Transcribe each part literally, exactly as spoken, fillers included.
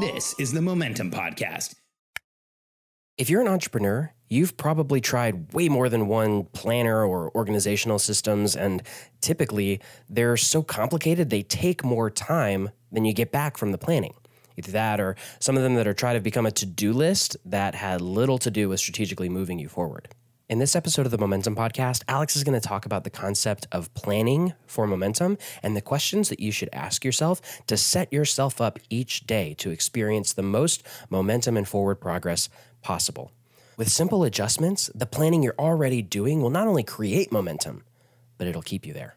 This is the Momentum Podcast. If you're an entrepreneur, you've probably tried way more than one planner or organizational systems, and typically they're so complicated they take more time than you get back from the planning. Either that or some of them that are trying to become a to-do list that had little to do with strategically moving you forward. In this episode of the Momentum Podcast, Alex is going to talk about the concept of planning for momentum and the questions that you should ask yourself to set yourself up each day to experience the most momentum and forward progress possible. With simple adjustments, the planning you're already doing will not only create momentum, but it'll keep you there.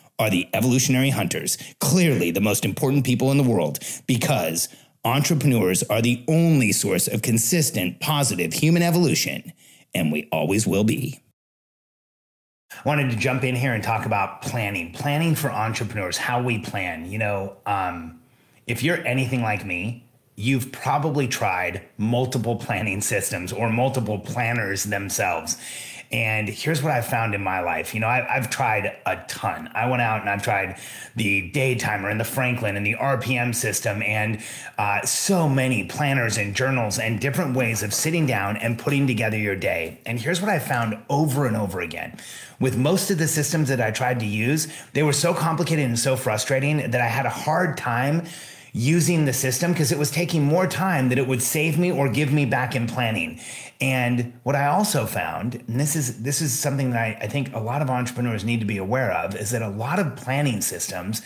are the evolutionary hunters, clearly the most important people in the world, because entrepreneurs are the only source of consistent, positive human evolution, and we always will be. I wanted to jump in here and talk about planning, planning for entrepreneurs, how we plan. You know, um, if you're anything like me, you've probably tried multiple planning systems or multiple planners themselves. And here's what I've found in my life. You know, I, I've tried a ton. I went out and I've tried the Day Timer and the Franklin and the R P M system and uh, so many planners and journals and different ways of sitting down and putting together your day. And here's what I found over and over again. With most of the systems that I tried to use, they were so complicated and so frustrating that I had a hard time using the system because it was taking more time than it would save me or give me back in planning. And what I also found, and this is this is something that I, I think a lot of entrepreneurs need to be aware of, is that a lot of planning systems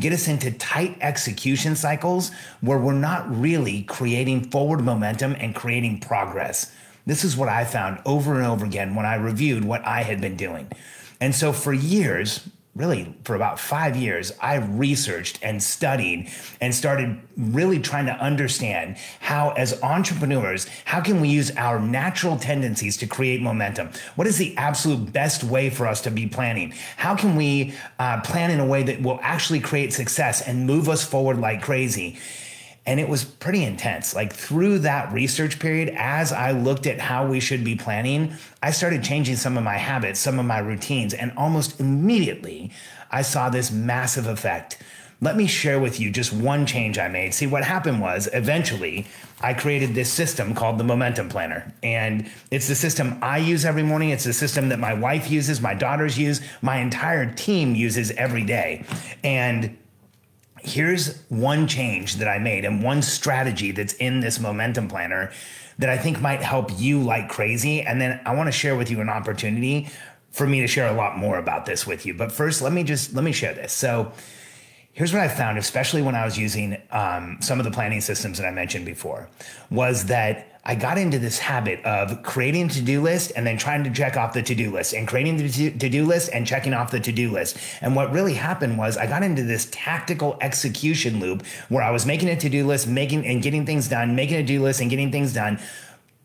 get us into tight execution cycles where we're not really creating forward momentum and creating progress. This is what I found over and over again when I reviewed what I had been doing. And so for years, really for about five years, I researched and studied and started really trying to understand how, as entrepreneurs, how can we use our natural tendencies to create momentum? What is the absolute best way for us to be planning? How can we uh, plan in a way that will actually create success and move us forward like crazy? And it was pretty intense. Like through that research period, as I looked at how we should be planning, I started changing some of my habits, some of my routines, and almost immediately I saw this massive effect. Let me share with you just one change I made. See, what happened was eventually I created this system called the Momentum Planner. And it's the system I use every morning. It's the system that my wife uses, my daughters use, my entire team uses every day. And here's one change that I made and one strategy that's in this Momentum Planner that I think might help you like crazy. And then I want to share with you an opportunity for me to share a lot more about this with you. But first, let me just let me share this. So here's what I found, especially when I was using um, some of the planning systems that I mentioned before, was that I got into this habit of creating a to-do list and then trying to check off the to-do list and creating the to-do list and checking off the to-do list. And what really happened was I got into this tactical execution loop where I was making a to-do list, making and getting things done, making a to-do list and getting things done.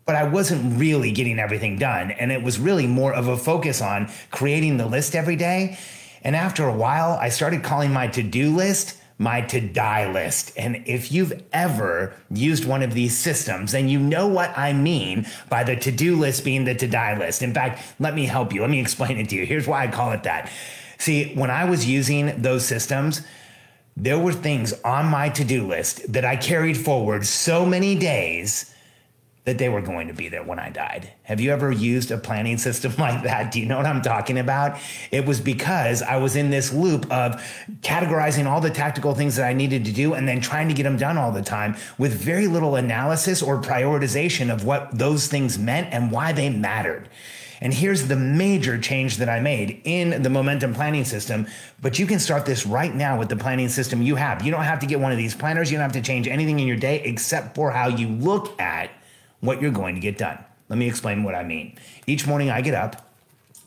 But I wasn't really getting everything done. And it was really more of a focus on creating the list every day. And after a while, I started calling my to-do list my to-die list. And if you've ever used one of these systems, then you know what I mean by the to-do list being the to-die list. In fact, let me help you. Let me explain it to you. Here's why I call it that. See, when I was using those systems, there were things on my to-do list that I carried forward so many days that they were going to be there when I died. Have you ever used a planning system like that? Do you know what I'm talking about? It was because I was in this loop of categorizing all the tactical things that I needed to do and then trying to get them done all the time with very little analysis or prioritization of what those things meant and why they mattered. And here's the major change that I made in the momentum planning system, but you can start this right now with the planning system you have. You don't have to get one of these planners. You don't have to change anything in your day except for how you look at what you're going to get done. Let me explain what I mean. Each morning I get up,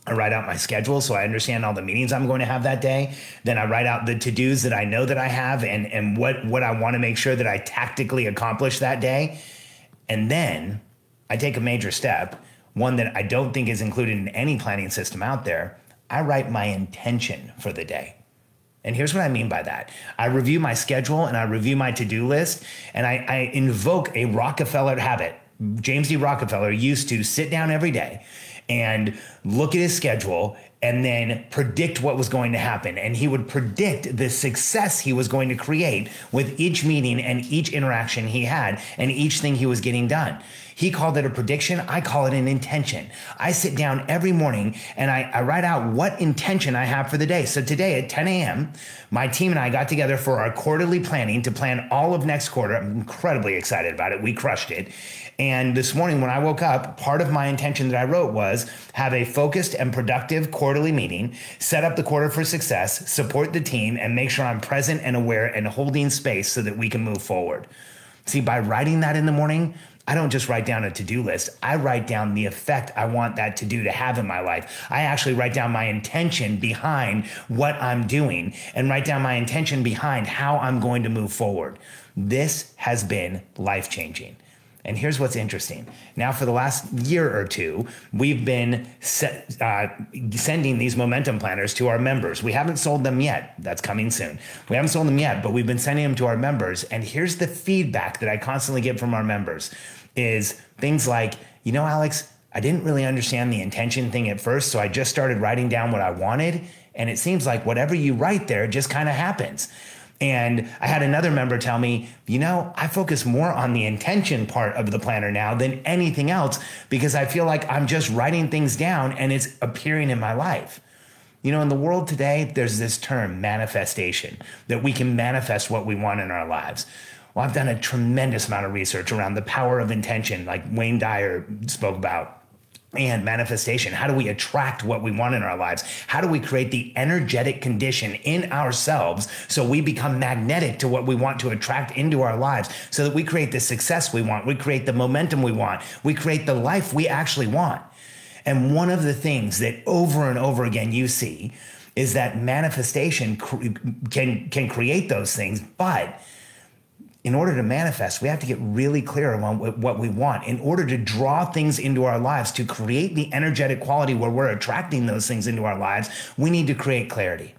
I write out my schedule so I understand all the meetings I'm going to have that day. Then I write out the to-dos that I know that I have and, and what, what I want to make sure that I tactically accomplish that day. And then I take a major step, one that I don't think is included in any planning system out there. I write my intention for the day. And here's what I mean by that. I review my schedule and I review my to-do list and I, I invoke a Rockefeller habit. James D. Rockefeller used to sit down every day and look at his schedule and then predict what was going to happen. And he would predict the success he was going to create with each meeting and each interaction he had and each thing he was getting done. He called it a prediction. I call it an intention. I sit down every morning and I, I write out what intention I have for the day. So today at ten a.m., my team and I got together for our quarterly planning to plan all of next quarter. I'm incredibly excited about it. We crushed it. And this morning when I woke up, part of my intention that I wrote was have a focused and productive quarterly meeting, set up the quarter for success, support the team, and make sure I'm present and aware and holding space so that we can move forward. See, by writing that in the morning, I don't just write down a to-do list. I write down the effect I want that to-do to have in my life. I actually write down my intention behind what I'm doing and write down my intention behind how I'm going to move forward. This has been life-changing. And here's what's interesting. Now, for the last year or two, we've been set, uh, sending these momentum planners to our members. We haven't sold them yet. That's coming soon. We haven't sold them yet, but we've been sending them to our members. And here's the feedback that I constantly get from our members is things like, you know, Alex, I didn't really understand the intention thing at first, so I just started writing down what I wanted. And it seems like whatever you write there just kind of happens. And I had another member tell me, you know, I focus more on the intention part of the planner now than anything else because I feel like I'm just writing things down and it's appearing in my life. You know, in the world today, there's this term manifestation, that we can manifest what we want in our lives. Well, I've done a tremendous amount of research around the power of intention, like Wayne Dyer spoke about. And manifestation. How do we attract what we want in our lives? How do we create the energetic condition in ourselves so we become magnetic to what we want to attract into our lives so that we create the success we want, we create the momentum we want, we create the life we actually want? And one of the things that over and over again you see is that manifestation cr- can, can create those things, but in order to manifest, we have to get really clear on what we want. In order to draw things into our lives, to create the energetic quality where we're attracting those things into our lives, we need to create clarity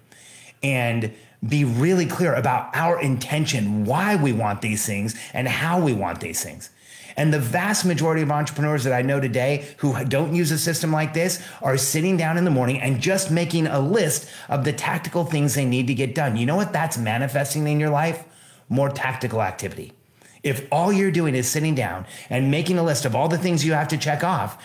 and be really clear about our intention, why we want these things and how we want these things. And the vast majority of entrepreneurs that I know today who don't use a system like this are sitting down in the morning and just making a list of the tactical things they need to get done. You know what that's manifesting in your life? More tactical activity. If all you're doing is sitting down and making a list of all the things you have to check off,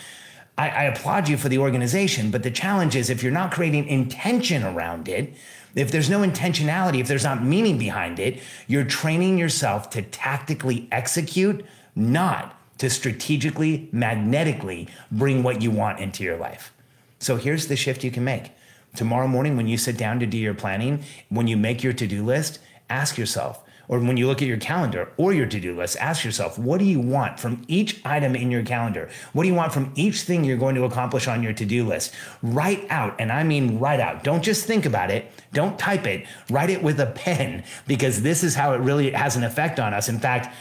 I, I applaud you for the organization, but the challenge is if you're not creating intention around it, if there's no intentionality, if there's not meaning behind it, you're training yourself to tactically execute, not to strategically, magnetically bring what you want into your life. So here's the shift you can make. Tomorrow morning when you sit down to do your planning, when you make your to-do list, ask yourself, or when you look at your calendar or your to-do list, ask yourself, what do you want from each item in your calendar? What do you want from each thing you're going to accomplish on your to-do list? Write out, and I mean write out. Don't just think about it. Don't type it. Write it with a pen, because this is how it really has an effect on us. In fact,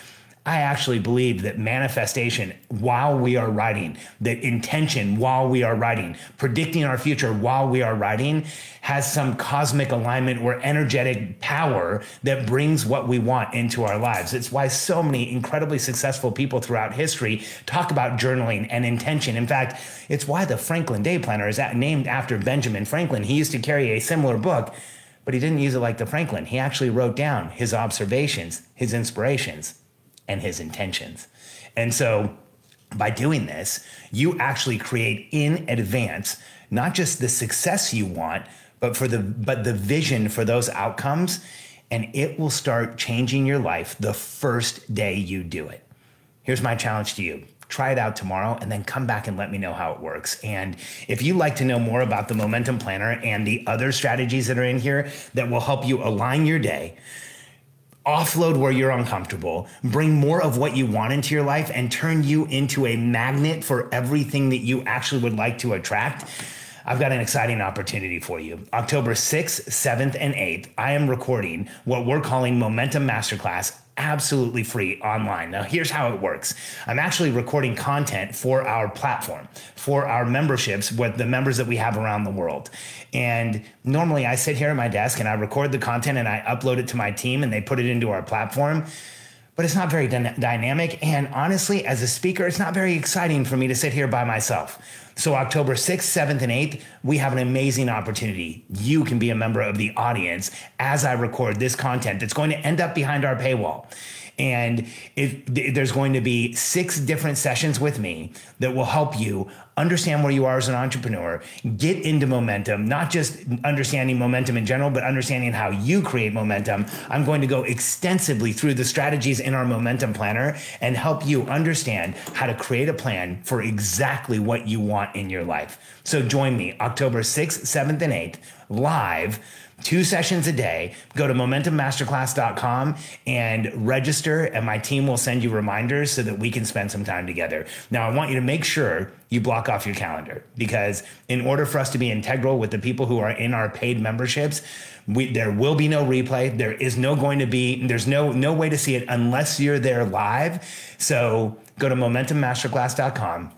I actually believe that manifestation while we are writing, that intention while we are writing, predicting our future while we are writing has some cosmic alignment or energetic power that brings what we want into our lives. It's why so many incredibly successful people throughout history talk about journaling and intention. In fact, it's why the Franklin Day Planner is named after Benjamin Franklin. He used to carry a similar book, but he didn't use it like the Franklin. He actually wrote down his observations, his inspirations, and his intentions. And so By doing this, you actually create in advance, not just the success you want, but for the but the vision for those outcomes, and it will start changing your life the first day you do it. Here's my challenge to you. Try it out tomorrow and then come back and let me know how it works. And if you'd like to know more about the Momentum Planner and the other strategies that are in here that will help you align your day, offload where you're uncomfortable, bring more of what you want into your life, and turn you into a magnet for everything that you actually would like to attract, I've got an exciting opportunity for you. October sixth, seventh, and eighth, I am recording what we're calling Momentum Masterclass absolutely free online. Now, here's how it works. I'm actually recording content for our platform, for our memberships with the members that we have around the world. And normally I sit here at my desk and I record the content and I upload it to my team and they put it into our platform. But it's not very dy- dynamic. And honestly, as a speaker, it's not very exciting for me to sit here by myself. So October sixth, seventh, and eighth, we have an amazing opportunity. You can be a member of the audience as I record this content that's going to end up behind our paywall. And if, there's going to be six different sessions with me that will help you understand where you are as an entrepreneur, get into momentum, not just understanding momentum in general, but understanding how you create momentum. I'm going to go extensively through the strategies in our Momentum Planner and help you understand how to create a plan for exactly what you want in your life. So join me October sixth, seventh, and eighth, live, two sessions a day. Go to momentum masterclass dot com and register, and my team will send you reminders so that we can spend some time together. Now, I want you to make sure you block off your calendar, because in order for us to be integral with the people who are in our paid memberships, we, there will be no replay. There is no going to be, there's no, no way to see it unless you're there live. So go to momentum masterclass dot com.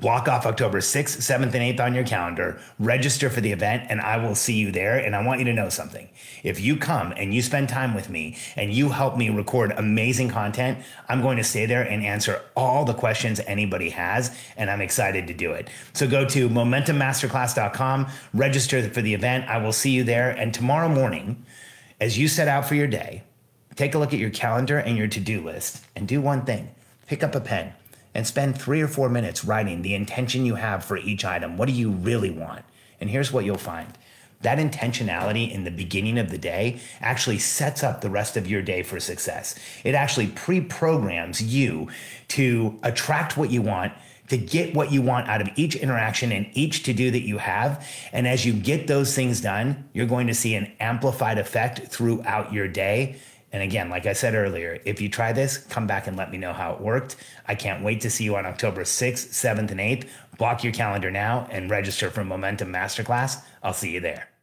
Block off October sixth, seventh, and eighth on your calendar, register for the event, and I will see you there. And I want you to know something. If you come and you spend time with me and you help me record amazing content, I'm going to stay there and answer all the questions anybody has, and I'm excited to do it. So go to momentum masterclass dot com, register for the event. I will see you there. And tomorrow morning, as you set out for your day, take a look at your calendar and your to-do list and do one thing. Pick up a pen and spend three or four minutes writing the intention you have for each item. What do you really want? And here's what you'll find. That intentionality in the beginning of the day actually sets up the rest of your day for success. It actually pre-programs you to attract what you want, to get what you want out of each interaction and each to-do that you have. And as you get those things done, you're going to see an amplified effect throughout your day. And again, like I said earlier, if you try this, come back and let me know how it worked. I can't wait to see you on October sixth, seventh, and eighth. Block your calendar now and register for Momentum Masterclass. I'll see you there.